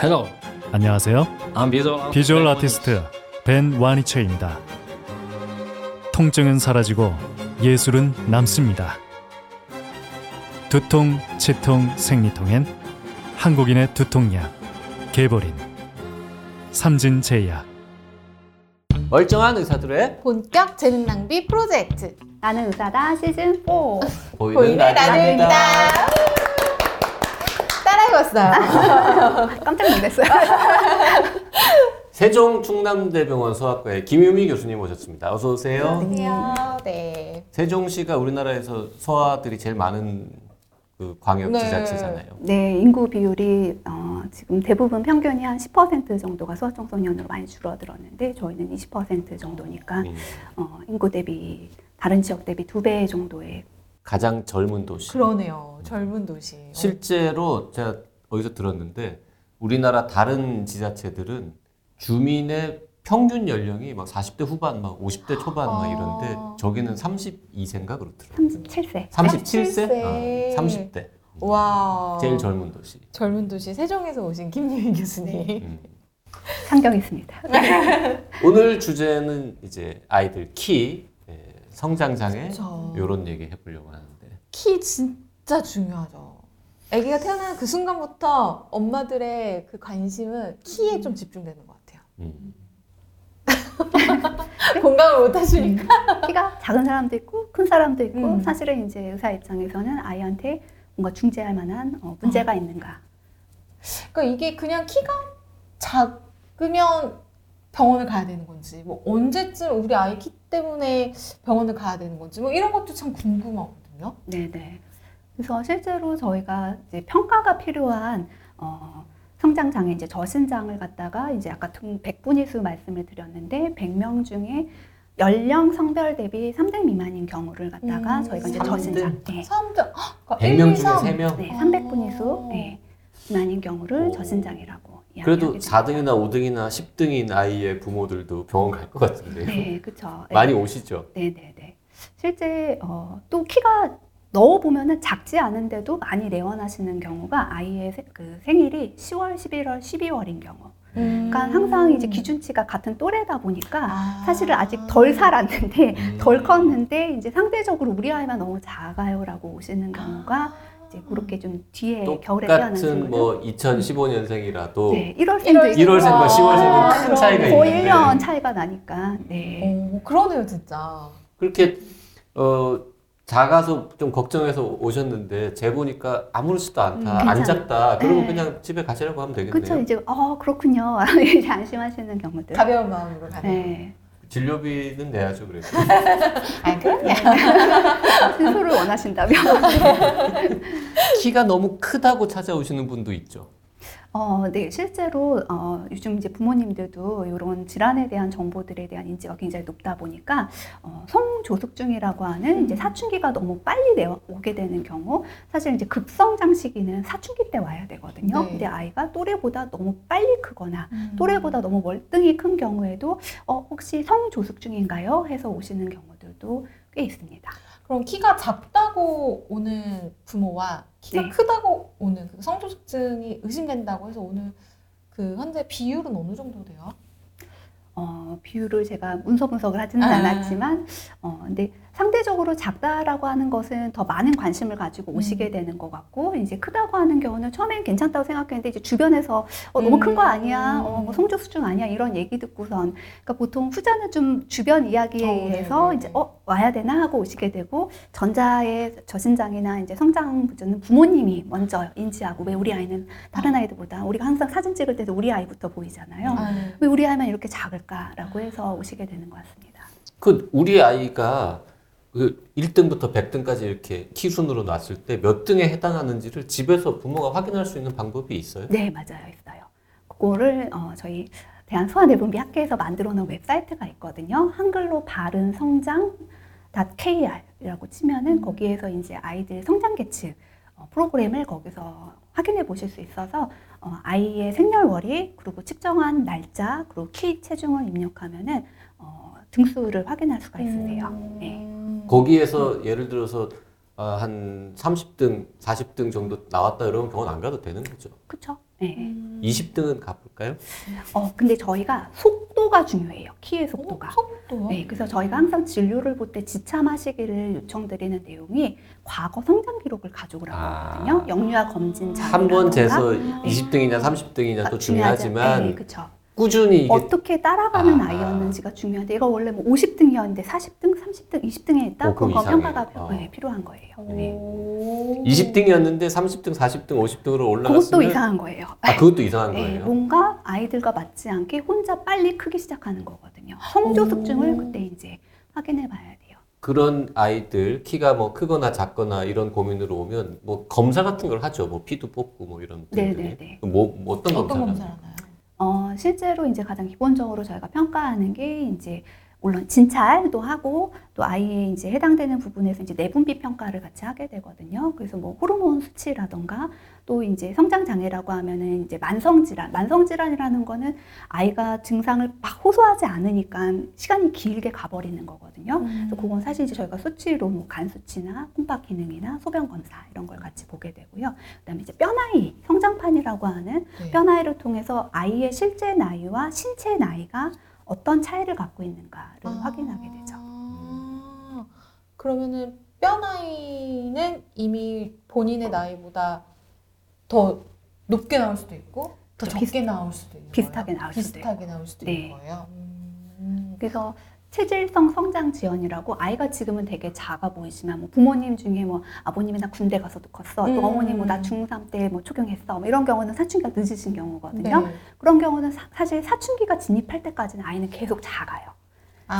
Hello. 안녕하세요. 비주얼 아티스트 벤 와니체입니다. 통증은 사라지고 예술은 남습니다. 두통, 치통, 생리통엔 한국인의 두통약 게버린. 삼진제약. 멀쩡한 의사들의 본격 재능 낭비 프로젝트. 나는 의사다 시즌 4. 보이는 나누입니다. 따라해봤어요. 깜짝 놀랐어요. 세종 충남대병원 소아과의 김유미 교수님 오셨습니다. 어서 오세요. 안녕하세요. 네. 세종시가 우리나라에서 소아들이 제일 많은 그 광역지자체잖아요. 네. 네, 인구 비율이 지금 대부분 평균이 한 10% 정도가 소아청 소년으로 많이 줄어들었는데 저희는 20% 정도니까 인구 대비 다른 지역 대비 2배 정도의 가장 젊은 도시. 그러네요, 젊은 도시. 실제로 제가 어디서 들었는데 우리나라 다른 지자체들은 주민의 평균 연령이 막 40대 후반, 막 50대 초반 막 이런데 저기는 32세인가 그렇더라고요. 37세. 37세? 아, 30대. 와. 제일 젊은 도시. 젊은 도시 세종에서 오신 김유미 교수님. 상경했습니다. 오늘 주제는 이제 아이들 키, 성장장애 이런 얘기 해보려고 하는데. 키 진짜 중요하죠. 아기가 태어나는 그 순간부터 엄마들의 그 관심은 키에 좀 집중되는 것 같아요. 공감을 못 하시니까. 키가 작은 사람도 있고 큰 사람도 있고 사실은 이제 의사 입장에서는 아이한테 뭔가 중재할 만한 문제가 있는가. 그러니까 이게 그냥 키가 작으면 병원을 가야 되는 건지, 뭐 언제쯤 우리 아이 키 때문에 병원을 가야 되는 건지, 뭐 이런 것도 참 궁금하거든요. 네네. 그래서 실제로 저희가 이제 평가가 필요한 성장장애, 이제 저신장을 갖다가 이제 아까 100분위 수 말씀을 드렸는데 100명 중에 연령 성별 대비 3등 미만인 경우를 갖다가 저희가 이제 3등? 저신장. 네. 3등? 그러니까 1명 중에 3명? 네, 300분위 수 네, 미만인 경우를 저신장이라고. 그래도 4등이나 5등이나 10등인 아이의 부모들도 병원 갈 것 같은데요. 네, 그렇죠. 많이 오시죠? 네네네. 실제 또 키가 넣어보면은 작지 않은데도 많이 내원하시는 경우가 아이의 그 생일이 10월, 11월, 12월인 경우. 그러니까 항상 이제 기준치가 같은 또래다 보니까 사실은 아직 덜 살았는데, 덜 컸는데, 이제 상대적으로 우리 아이만 너무 작아요라고 오시는 경우가 이제 그렇게 좀 뒤에 겨울에 태어난 친구는 똑같은 뭐 2015년생이라도 네, 1월생과 10월생은 큰 차이가 있는데 거의 1년 차이가 나니까. 네. 오, 그러네요, 진짜. 그렇게 작아서 좀 걱정해서 오셨는데 재보니까 아무렇지도 않다, 안 작다. 그리고 네. 그냥 집에 가시라고 하면 되겠네요. 그렇죠. 이제 그렇군요. 이제 안심하시는 경우들. 가벼운 마음으로 가네요. 네. 진료비는 내야죠, 그래서. 아, 그럼요. 진료를 원하신다면. 키가 너무 크다고 찾아오시는 분도 있죠. 네, 실제로 요즘 이제 부모님들도 이런 질환에 대한 정보들에 대한 인지가 굉장히 높다 보니까 성조숙증이라고 하는 이제 사춘기가 너무 빨리 오게 되는 경우, 사실 이제 급성장 시기는 사춘기 때 와야 되거든요. 네. 근데 아이가 또래보다 너무 빨리 크거나 또래보다 너무 월등히 큰 경우에도 혹시 성조숙증인가요? 해서 오시는 경우들도 꽤 있습니다. 그럼 키가 작다고 오는 부모와 키가 네. 크다고 오는 그 성조숙증이 의심된다고 해서 오는 그 현재 비율은 어느 정도 돼요? 비율을 제가 문서 분석을 하지는 않았지만, 근데 상대적으로 작다라고 하는 것은 더 많은 관심을 가지고 오시게 되는 것 같고, 이제 크다고 하는 경우는 처음엔 괜찮다고 생각했는데, 이제 주변에서 너무 큰 거 아니야, 뭐 성조숙증 아니야, 이런 얘기 듣고선, 그러니까 보통 후자는 좀 주변 이야기에 의해서 이제 와야 되나 하고 오시게 되고, 전자의 저신장애나 이제 성장 부조는 부모님이 먼저 인지하고, 왜 우리 아이는 다른 아이들보다 우리가 항상 사진 찍을 때도 우리 아이부터 보이잖아요. 왜 우리 아이만 이렇게 작을까? 라고 해서 오시게 되는 것 같습니다. 그 우리 아이가 그 1등부터 100등까지 이렇게 키 순으로 놨을 때 몇 등에 해당하는지를 집에서 부모가 확인할 수 있는 방법이 있어요? 네, 맞아요, 있어요. 그거를 저희 대한소아내분비학회에서 만들어놓은 웹사이트가 있거든요. 한글로 bareunseong장.kr 치면은 거기에서 이제 아이들 성장 계측 프로그램을 거기서 확인해 보실 수 있어서 아이의 생년월일, 그리고 측정한 날짜, 그리고 키, 체중을 입력하면은 등수를 확인할 수가 있으세요. 네. 거기에서 예를 들어서 한 30등, 40등 정도 나왔다 이러면 병원 안 가도 되는 거죠? 그렇죠. 네. 20등은 가볼까요? 근데 저희가 속도가 중요해요. 키의 속도가. 속도요? 네, 그래서 저희가 항상 진료를 볼 때 지참하시기를 요청드리는 내용이 과거 성장 기록을 가져오라고 하거든요. 영유아 검진 자료라던가. 한 번 재서 20등이냐 30등이냐 또 중요하지만 네, 그렇죠. 꾸준히 이게 어떻게 따라가는 아이였는지가 중요한데, 이거 원래 뭐 50등이었는데 40등, 30등, 20등에 있다? 그건 평가가 필요한 거예요. 네. 20등이었는데 30등, 40등, 50등으로 올라갔으면 그것도 이상한 거예요. 그것도 이상한 거예요? 뭔가 아이들과 맞지 않게 혼자 빨리 크기 시작하는 거거든요. 성조숙증을 그때 이제 확인해 봐야 돼요. 그런 아이들 키가 뭐 크거나 작거나 이런 고민으로 오면 뭐 검사 같은 걸 하죠. 뭐 피도 뽑고 뭐 이런 네네네. 뭐 어떤 검사를 하나요? 실제로 이제 가장 기본적으로 저희가 평가하는 게 이제 물론 진찰도 하고 또 아이의 이제 해당되는 부분에서 이제 내분비 평가를 같이 하게 되거든요. 그래서 뭐 호르몬 수치라던가 또 이제 성장 장애라고 하면은 이제 만성질환이라는 거는 아이가 증상을 막 호소하지 않으니까 시간이 길게 가버리는 거거든요. 그래서 그건 사실 이제 저희가 수치로 뭐 간 수치나 콩팥 기능이나 소변 검사 이런 걸 같이 보게 되고요. 그다음에 이제 뼈나이 성장판이라고 하는 네. 뼈나이를 통해서 아이의 실제 나이와 신체 나이가 어떤 차이를 갖고 있는가를 확인하게 되죠. 그러면은 뼈 나이는 이미 본인의 나이보다 더 높게 나올 수도 있고 더 적게 나올 수도 있고 비슷하게 나올 수도 네. 있는 거예요. 그래서 체질성 성장 지연이라고 아이가 지금은 되게 작아 보이지만 뭐 부모님 중에 뭐 아버님이 나 군대 가서도 컸어, 또 어머님 뭐 나 중3 때 뭐 초경했어, 뭐 이런 경우는 사춘기가 늦으신 경우거든요. 네. 그런 경우는 사실 사춘기가 진입할 때까지는 아이는 계속 작아요.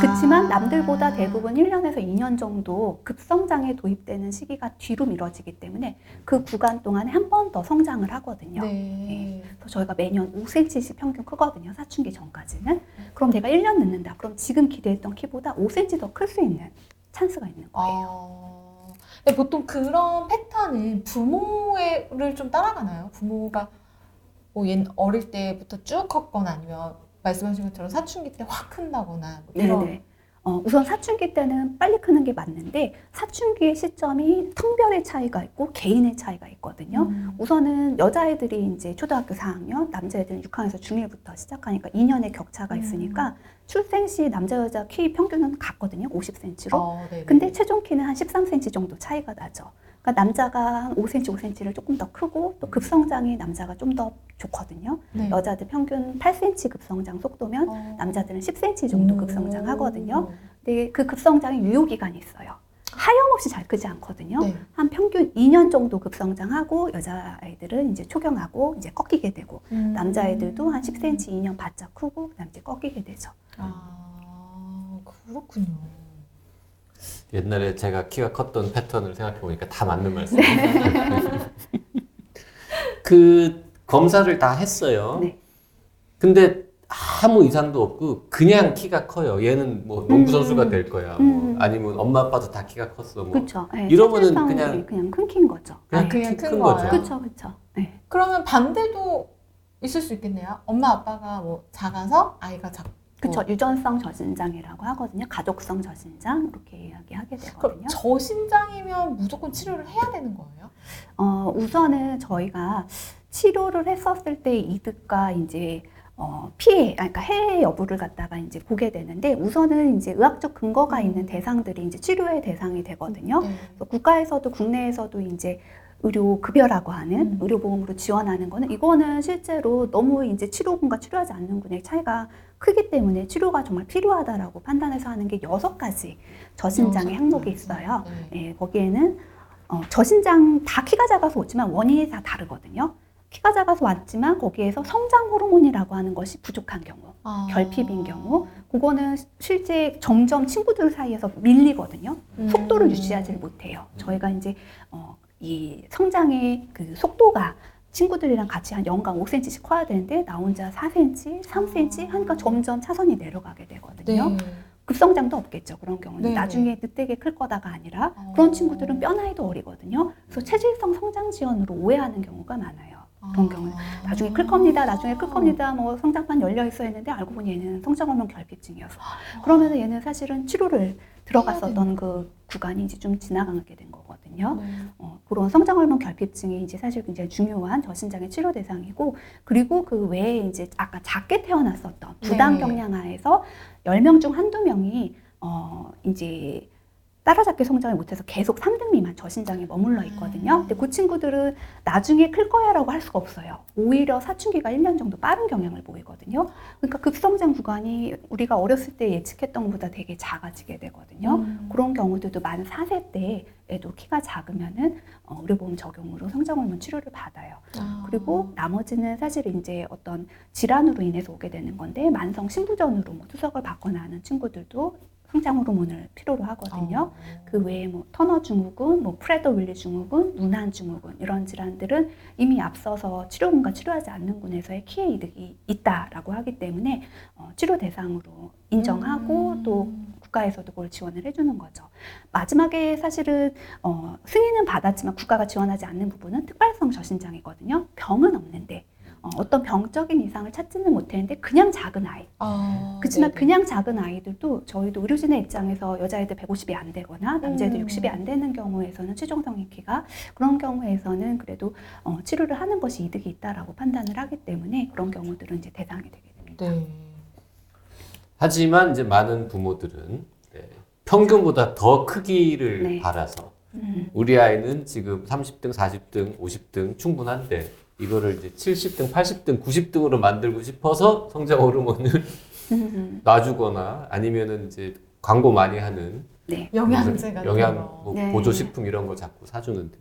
그렇지만 남들보다 대부분 1년에서 2년 정도 급성장에 도입되는 시기가 뒤로 미뤄지기 때문에 그 구간 동안에 한 번 더 성장을 하거든요. 네. 네. 그래서 저희가 매년 5cm씩 평균 크거든요. 사춘기 전까지는. 그럼 내가 1년 늦는다. 그럼 지금 기대했던 키보다 5cm 더 클 수 있는 찬스가 있는 거예요. 네, 보통 그런 패턴은 부모를 좀 따라가나요? 부모가 뭐 어릴 때부터 쭉 컸거나 아니면 말씀하신 것처럼 사춘기 때 확 큰다거나 뭐 이런. 네네. 우선 사춘기 때는 빨리 크는 게 맞는데 사춘기의 시점이 성별의 차이가 있고 개인의 차이가 있거든요. 우선은 여자애들이 이제 초등학교 4학년, 남자애들은 6학년에서 중1부터 시작하니까 2년의 격차가 있으니까 출생 시 남자 여자 키 평균은 같거든요. 50cm로. 근데 최종 키는 한 13cm 정도 차이가 나죠. 그러니까 남자가 한 5cm를 조금 더 크고 또 급성장이 남자가 좀 더 좋거든요. 네. 여자들 평균 8cm 급성장 속도면 남자들은 10cm 정도 급성장하거든요. 근데 그 급성장이 유효기간이 있어요. 하염없이 잘 크지 않거든요. 네. 한 평균 2년 정도 급성장하고 여자아이들은 이제 초경하고 이제 꺾이게 되고 남자아이들도 한 10cm 2년 바짝 크고 그다음에 이제 꺾이게 되죠. 그렇군요. 옛날에 제가 키가 컸던 패턴을 생각해보니까 다 맞는 말씀이에요. 그 검사를 다 했어요. 네. 근데 아무 이상도 없고 그냥 키가 커요. 얘는 뭐 농구선수가 될 거야. 뭐 아니면 엄마 아빠도 다 키가 컸어. 뭐. 그렇죠. 네, 이러면은 그냥 큰 키인 거죠. 그냥 큰 거죠. 그렇죠. 네. 그러면 반대도 있을 수 있겠네요. 엄마 아빠가 뭐 작아서 아이가 작고. 그렇죠. 유전성 저신장이라고 하거든요. 가족성 저신장 이렇게 이야기하게 되거든요. 저신장이면 무조건 치료를 해야 되는 거예요? 우선은 저희가 치료를 했었을 때 이득과 이제 피해, 그러니까 해외 여부를 갖다가 이제 보게 되는데 우선은 이제 의학적 근거가 있는 대상들이 이제 치료의 대상이 되거든요. 그래서 국가에서도 국내에서도 이제 의료급여라고 하는 의료보험으로 지원하는 거는 이거는 실제로 너무 이제 치료군과 치료하지 않는 군의 차이가 크기 때문에 치료가 정말 필요하다라고 판단해서 하는 게 6가지 저신장의 항목이 있어요. 네. 예, 거기에는 저신장 다 키가 작아서 오지만 원인이 다 다르거든요. 키가 작아서 왔지만 거기에서 성장 호르몬이라고 하는 것이 부족한 경우, 결핍인 경우, 그거는 실제 점점 친구들 사이에서 밀리거든요. 속도를 유지하지 못해요. 저희가 이제 이 성장의 그 속도가 친구들이랑 같이 한 연간 5cm씩 커야 되는데 나 혼자 4cm, 3cm 하니까 점점 차선이 내려가게 되거든요. 네. 급성장도 없겠죠. 그런 경우는. 네. 나중에 늦되게 클 거다가 아니라 그런 친구들은 뼈 나이도 어리거든요. 그래서 체질성 성장 지연으로 오해하는 경우가 많아요. 그런 경우는 나중에 클 겁니다. 나중에 클 겁니다. 뭐 성장판 열려 있어 했는데 알고 보니 얘는 성장 호르몬 결핍증이어서. 그러면 얘는 사실은 치료를 들어갔었던 그 구간이 이제 좀 지나가게 된 거거든요. 그런 성장호르몬 결핍증이 이제 사실 굉장히 중요한 저신장의 치료 대상이고, 그리고 그 외에 이제 아까 작게 태어났었던 부당 경량하에서 10명 중 1~2명이 이제 따라잡기 성장을 못해서 계속 3등 미만 저신장에 머물러 있거든요. 근데 그 친구들은 나중에 클 거야라고 할 수가 없어요. 오히려 사춘기가 1년 정도 빠른 경향을 보이거든요. 그러니까 급성장 구간이 우리가 어렸을 때 예측했던 것보다 되게 작아지게 되거든요. 그런 경우들도 만 4세 때에도 키가 작으면은 의료보험 적용으로 성장호르몬 치료를 받아요. 그리고 나머지는 사실 이제 어떤 질환으로 인해서 오게 되는 건데, 만성 신부전으로 뭐 투석을 받거나 하는 친구들도 성장 호르몬을 필요로 하거든요. 그 외에 뭐 터너 증후군, 뭐 프레더윌리 증후군, 누난 증후군 이런 질환들은 이미 앞서서 치료군과 치료하지 않는 군에서의 키의 이득이 있다라고 하기 때문에 치료 대상으로 인정하고 또 국가에서도 그걸 지원을 해주는 거죠. 마지막에 사실은 승인은 받았지만 국가가 지원하지 않는 부분은 특발성 저신장이거든요. 병은 없는데 어떤 병적인 이상을 찾지는 못했는데 그냥 작은 아이. 그렇지만 그냥 작은 아이들도 저희도 의료진의 입장에서 여자애들 150이 안 되거나 남자애들 60이 안 되는 경우에서는 최종 성인키가, 그런 경우에서는 그래도 치료를 하는 것이 이득이 있다라고 판단을 하기 때문에 그런 경우들은 이제 대상이 되게 됩니다. 하지만 이제 많은 부모들은 평균보다 더 크기를 바라서 우리 아이는 지금 30등, 40등, 50등 충분한데 이거를 이제 70등, 80등, 90등으로 만들고 싶어서 성장 호르몬을 놔주거나 아니면은 이제 광고 많이 하는 영양제 같은 거, 보조식품 이런 거 자꾸 사주는데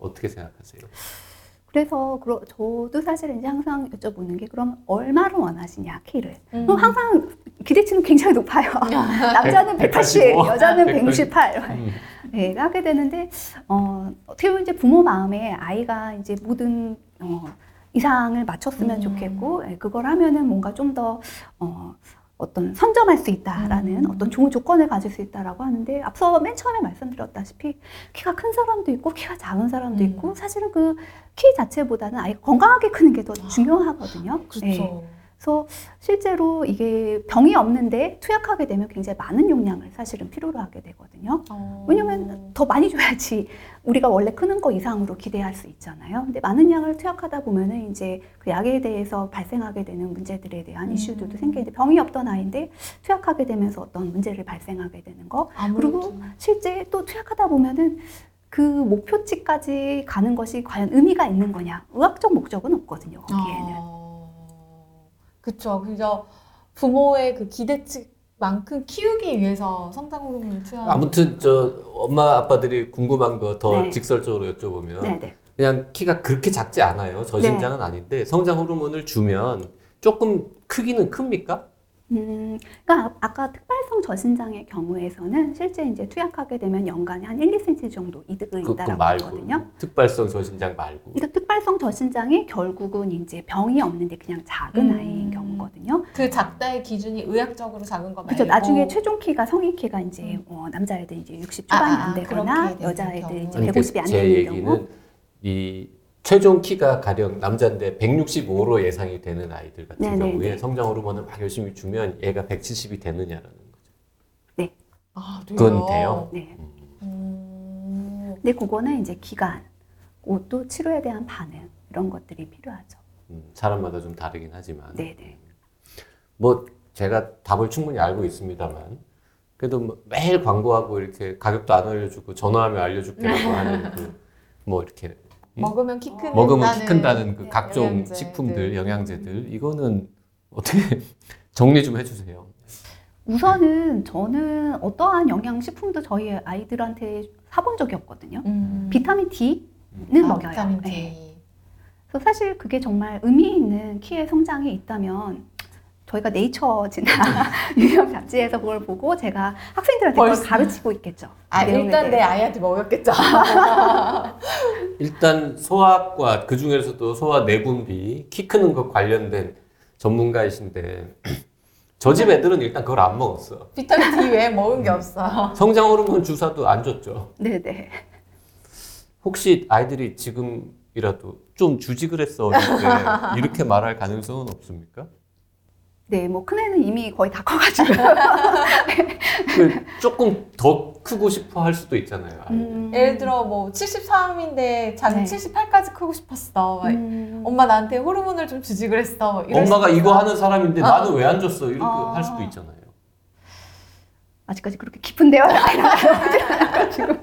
어떻게 생각하세요? 그래서 저도 사실은 이제 항상 여쭤보는 게, 그럼 얼마를 원하시냐 키를? 그럼 항상 기대치는 굉장히 높아요. 남자는 185, 여자는 168. 하게 되는데 어떻게 보면 이제 부모 마음에 아이가 이제 모든 이상을 맞췄으면 좋겠고, 그걸 하면은 뭔가 좀 더 어떤 선점할 수 있다라는 어떤 좋은 조건을 가질 수 있다라고 하는데, 앞서 맨 처음에 말씀드렸다시피 키가 큰 사람도 있고 키가 작은 사람도 있고, 사실은 그 키 자체보다는 아이가 건강하게 크는 게 더 중요하거든요. 그렇죠. 그래서 실제로 이게 병이 없는데 투약하게 되면 굉장히 많은 용량을 사실은 필요로 하게 되거든요. 왜냐면 더 많이 줘야지 우리가 원래 크는 거 이상으로 기대할 수 있잖아요. 근데 많은 양을 투약하다 보면은 이제 그 약에 대해서 발생하게 되는 문제들에 대한 이슈들도 생기는데, 병이 없던 아이인데 투약하게 되면서 어떤 문제를 발생하게 되는 거. 그리고 실제 또 투약하다 보면은 그 목표치까지 가는 것이 과연 의미가 있는 거냐. 의학적 목적은 없거든요, 거기에는. 그렇죠. 그래서 부모의 그 기대치만큼 키우기 위해서 성장 호르몬을 투여하는. 아무튼 저 엄마 아빠들이 궁금한 거 더 직설적으로 여쭤보면 그냥 키가 그렇게 작지 않아요. 저신장은 아닌데 성장 호르몬을 주면 조금 크기는 큽니까? 그러니까 아까 특발성 저신장의 경우에서는 실제 이제 투약하게 되면 연간에 한 1~2cm 정도 이득을 있다라고 하거든요. 특발성 저신장 말고. 그러니까 특발성 저신장이 결국은 이제 병이 없는데 그냥 작은 아이인 경우거든요. 그 작다의 기준이 의학적으로 작은 거 말고. 그렇죠. 나중에 최종 키가 성인 키가 이제 남자애들 이제 60 초반이 안 되거나 여자애들 이제 150이 안 되는 경우. 제 얘기는 이 최종 키가 가령 남자인데 165로 예상이 되는 아이들 같은 경우에 성장 호르몬을 막 열심히 주면 얘가 170이 되느냐라는 거죠. 그건 돼요? 근데 그거는 이제 기간, 또 치료에 대한 반응 이런 것들이 필요하죠. 사람마다 좀 다르긴 하지만. 뭐 제가 답을 충분히 알고 있습니다만, 그래도 뭐 매일 광고하고 이렇게 가격도 안 알려주고 전화하면 알려줄게라고 하는 그 뭐 이렇게 먹으면 키 큰다는, 그 각종 영양제, 식품들, 영양제들, 이거는 어떻게 정리 좀 해주세요. 우선은 저는 어떠한 영양식품도 저희 아이들한테 사본 적이 없거든요. 비타민 D는 먹여요. 비타민 D. 그래서 사실 그게 정말 의미 있는 키의 성장이 있다면 저희가 네이처지나 유명 잡지에서 그걸 보고 제가 학생들한테 그걸 가르치고 있겠죠. 일단 내 아이한테 먹였겠죠. 일단 소아과, 그 중에서도 소아 내분비, 키 크는 것 관련된 전문가이신데, 저 집 애들은 일단 그걸 안 먹었어. 비타민 D 외에 먹은 게 없어. 성장 호르몬 주사도 안 줬죠. 혹시 아이들이 지금이라도 좀 주지 그랬어 이렇게 말할 가능성은 없습니까? 네, 뭐 큰애는 이미 거의 다 커가지고 조금 더 크고 싶어 할 수도 있잖아요. 예를 들어 뭐 73인데 자기 네. 78까지 크고 싶었어. 엄마 나한테 호르몬을 좀 주지 그랬어. 엄마가 이거 하는 사람인데 나는 왜 안 줬어? 이렇게 할 수도 있잖아요. 아직까지 그렇게 깊은 대화를 안 해가지고.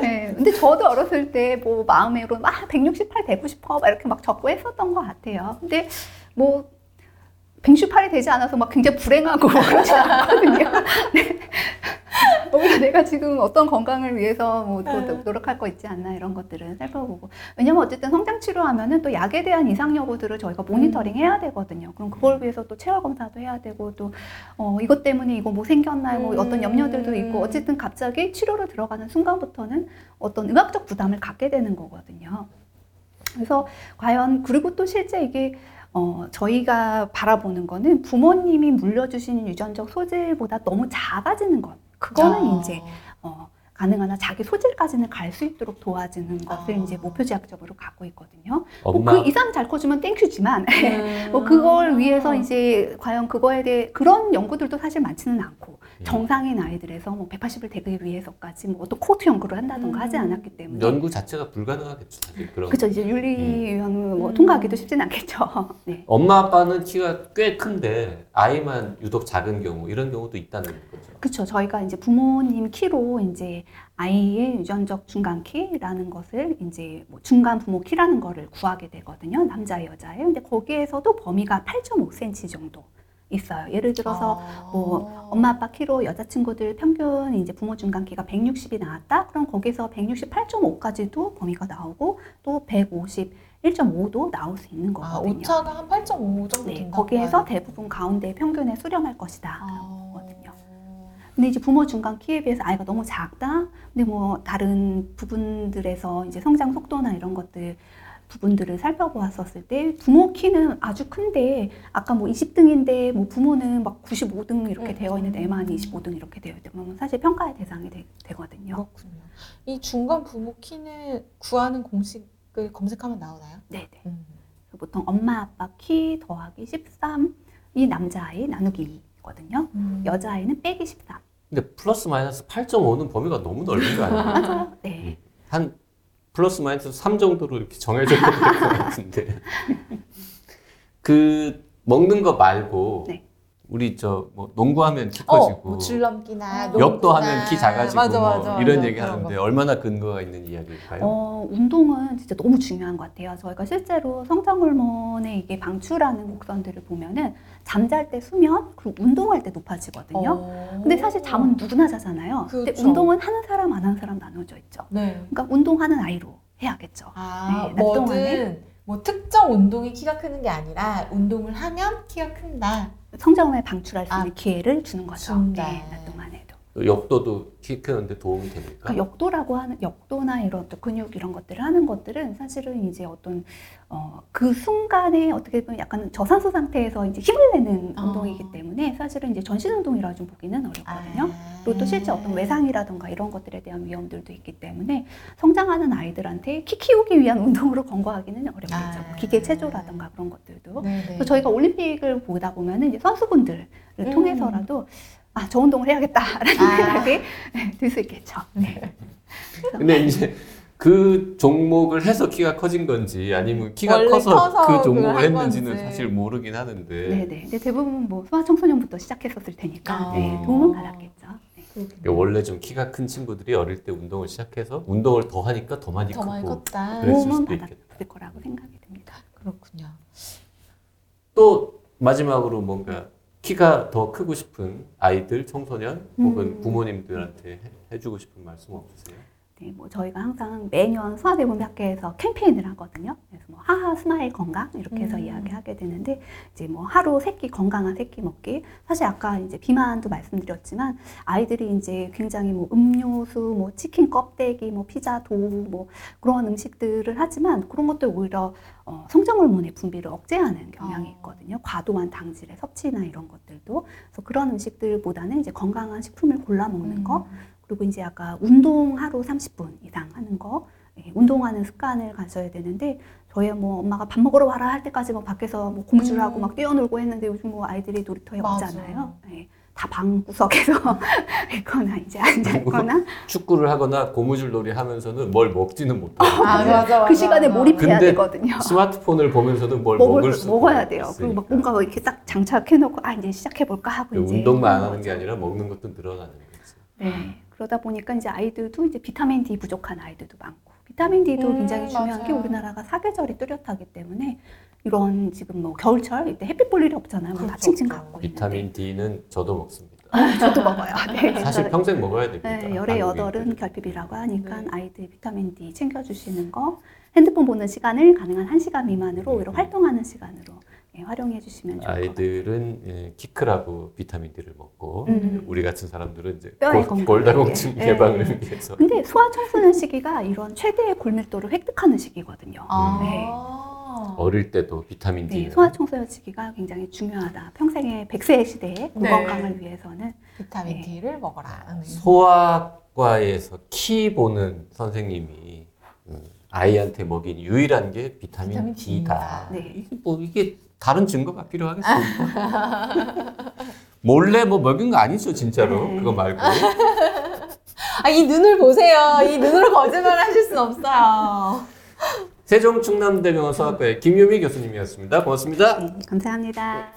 네, 근데 저도 어렸을 때 뭐 마음으로 막 168 되고 싶어 막 이렇게 막 적고 했었던 것 같아요. 근데 뭐 168이 되지 않아서 막 굉장히 불행하고 그러지 않거든요. 네. 오히려 내가 지금 어떤 건강을 위해서 뭐 노력할 거 있지 않나 이런 것들은 살펴보고. 왜냐면 어쨌든 성장치료하면은 또 약에 대한 이상 여부들을 저희가 모니터링 해야 되거든요. 그럼 그걸 위해서 또 체열 검사도 해야 되고 또 이것 때문에 이거 뭐 생겼나 뭐 어떤 염려들도 있고 어쨌든 갑자기 치료로 들어가는 순간부터는 어떤 의학적 부담을 갖게 되는 거거든요. 그래서 과연 그리고 또 실제 이게 저희가 바라보는 거는 부모님이 물려주신 유전적 소질보다 너무 작아지는 것. 그거는 이제, 가능하나 자기 소질까지는 갈 수 있도록 도와주는 것을 이제 목표지향적으로 갖고 있거든요. 뭐 그 이상 잘 커주면 땡큐지만, 뭐 그걸 위해서 이제 과연 그거에 대해 그런 연구들도 사실 많지는 않고, 정상인 아이들에서 뭐 180을 되기 위해서까지 뭐 어떤 코호트 연구를 한다던가 하지 않았기 때문에. 연구 자체가 불가능하겠죠. 사실 그런. 그쵸. 이제 윤리위원 뭐 통과하기도 쉽진 않겠죠. 네. 엄마, 아빠는 키가 꽤 큰데, 아이만 유독 작은 경우, 이런 경우도 있다는 거죠. 그쵸. 저희가 이제 부모님 키로 이제 아이의 유전적 중간 키라는 것을 이제 뭐 중간 부모 키라는 거를 구하게 되거든요. 남자의 여자의. 근데 거기에서도 범위가 8.5cm 정도 있어요. 예를 들어서 뭐 엄마 아빠 키로 여자친구들 평균 이제 부모 중간 키가 160이 나왔다. 그럼 거기서 168.5까지도 범위가 나오고 또 151.5도 나올 수 있는 거거든요. 오차가 한 8.5 정도 네, 된다. 거기에서 대부분 가운데 평균에 수렴할 것이다. 근데 이제 부모 중간 키에 비해서 아이가 너무 작다. 근데 뭐 다른 부분들에서 이제 성장 속도나 이런 것들 부분들을 살펴보았었을 때 부모 키는 아주 큰데 아까 뭐 20등인데 뭐 부모는 막 95등 이렇게 되어 있는데 애만 25등 이렇게 되어 있다면 사실 평가의 대상이 되거든요. 그렇군요. 이 중간 부모 키는 구하는 공식을 검색하면 나오나요? 네네. 보통 엄마 아빠 키 더하기 13이 남자아이 나누기 2. 거든요. 여자아이는 빼기 14. 근데 플러스 마이너스 8.5는 범위가 너무 넓은 거 아니에요? 맞아요. 네. 한 플러스 마이너스 3 정도로 이렇게 정해져 있는 것 같은데. 그 먹는 거 말고 네. 우리 뭐 농구하면 키 커지고 뭐 줄넘기나 역도 하면 키 작아지고 맞아, 이런 얘기 하는데 얼마나 근거가 있는 이야기일까요? 운동은 진짜 너무 중요한 것 같아요. 저희가 실제로 성장호르몬의 이게 방출하는 곡선들을 보면은 잠잘 때 수면, 그리고 운동할 때 높아지거든요. 근데 사실 잠은 누구나 자잖아요. 그쵸. 근데 운동은 하는 사람 안 하는 사람 나눠져 있죠. 네. 그러니까 운동하는 아이로 해야겠죠. 네, 낮 동안에 뭐 특정 운동이 키가 크는 게 아니라 운동을 하면 키가 큰다. 성장을 방출할 수 있는 기회를 주는 거죠. 네, 낮 동안에도. 역도도 키 크는데 도움이 됩니까? 그러니까 역도라고 하는 역도나 이런 근육 이런 것들을 하는 것들은 사실은 이제 어떤 그 순간에 어떻게 보면 약간 저산소 상태에서 이제 힘을 내는 운동이기 때문에 사실은 이제 전신 운동이라 좀 보기는 어렵거든요. 그리고 또 실제 어떤 외상이라든가 이런 것들에 대한 위험들도 있기 때문에 성장하는 아이들한테 키 키우기 위한 운동으로 권고하기는 어렵겠죠. 기계 체조라든가 그런 것들도. 그래서 저희가 올림픽을 보다 보면은 이제 선수분들을 통해서라도 저 운동을 해야겠다라는 생각이 들 수 있겠죠. 네. 근데 이제 그 종목을 해서 키가 커진 건지 아니면 키가 커서 그 종목을 했는지는 사실 모르긴 하는데. 네네. 근데 대부분 뭐 소아청소년부터 시작했었을 테니까 네, 도움은 받았겠죠. 네. 원래 좀 키가 큰 친구들이 어릴 때 운동을 시작해서 운동을 더 하니까 더 많이 크고 그랬을 수도 있겠다. 거라고 생각이 듭니다. 그렇군요. 또 마지막으로 뭔가 키가 더 크고 싶은 아이들, 청소년 혹은 부모님들한테 해주고 싶은 말씀 없으세요? 네, 뭐 저희가 항상 매년 소아대부학교에서 캠페인을 하거든요. 그래서 뭐 하하 스마일 건강 이렇게 해서 이야기하게 되는데 이제 뭐 하루 3끼 건강한 3끼 먹기. 사실 아까 이제 비만도 말씀드렸지만 아이들이 이제 굉장히 뭐 음료수, 뭐 치킨 껍데기, 뭐 피자, 도우 뭐 그런 음식들을 하지만 그런 것들 오히려 성장호르몬의 분비를 억제하는 경향이 있거든요. 과도한 당질의 섭취나 이런 것들도. 그래서 그런 음식들보다는 이제 건강한 식품을 골라 먹는 거. 그리고 이제 아까 운동 하루 30분 이상 하는 거, 운동하는 습관을 가져야 되는데 저희 뭐 엄마가 밥 먹으러 와라 할 때까지 막 밖에서 뭐 고무줄을 하고 막 뛰어놀고 했는데 요즘 뭐 아이들이 놀이터에 오잖아요. 네. 다 방구석에서 있거나 이제 앉아 있거나 축구를 하거나 고무줄 놀이 하면서는 뭘 먹지는 못하고 그 시간에 몰입해야 되거든요. 스마트폰을 보면서는 뭘 먹어야 돼요. 그리고 막 뭔가 이렇게 딱 장착해놓고 아 이제 시작해볼까 하고 이제 운동만 안 하는 게 아니라 먹는 것도 늘어나는 거죠. 네, 그러다 보니까 이제 아이들도 이제 비타민 D 부족한 아이들도 많고 비타민 D도 굉장히 중요한 게 우리나라가 사계절이 뚜렷하기 때문에. 이런 지금 뭐 겨울철 이때 햇빛 볼 일이 없잖아요. 그렇죠. 다 칭칭 갖고 있는데. 비타민 D는 저도 먹습니다. 저도 먹어요. 네. 사실 평생 먹어야 됩니다. 네, 열의 여덟은 결핍이라고 하니까 아이들 비타민 D 챙겨주시는 거 핸드폰 보는 시간을 가능한 1시간 미만으로 오히려 활동하는 시간으로 예, 활용해 주시면 좋을 것 같아요. 아이들은 예, 키크라고 비타민 D를 먹고 우리 같은 사람들은 이제 골다공증 예방을 위해서. 근데 소아청소년 시기가 이런 최대의 골밀도를 획득하는 시기거든요. 네. 어릴 때도 비타민 D. 네, 소아청소년 시기가 굉장히 중요하다. 평생의 100세 시대의 건강을 위해서는 비타민 D를 먹어라. 소아과에서 키 보는 선생님이 아이한테 먹인 유일한 게 비타민 D다. 네. 뭐 이게 다른 증거가 필요하겠습니까? 몰래 뭐 먹인 거 아니죠, 진짜로. 그거 말고. 아, 이 눈을 보세요. 이 눈으로 거짓말하실 순 없어요. 세종충남대병원 소아과의 김유미 교수님이었습니다. 고맙습니다. 네, 감사합니다.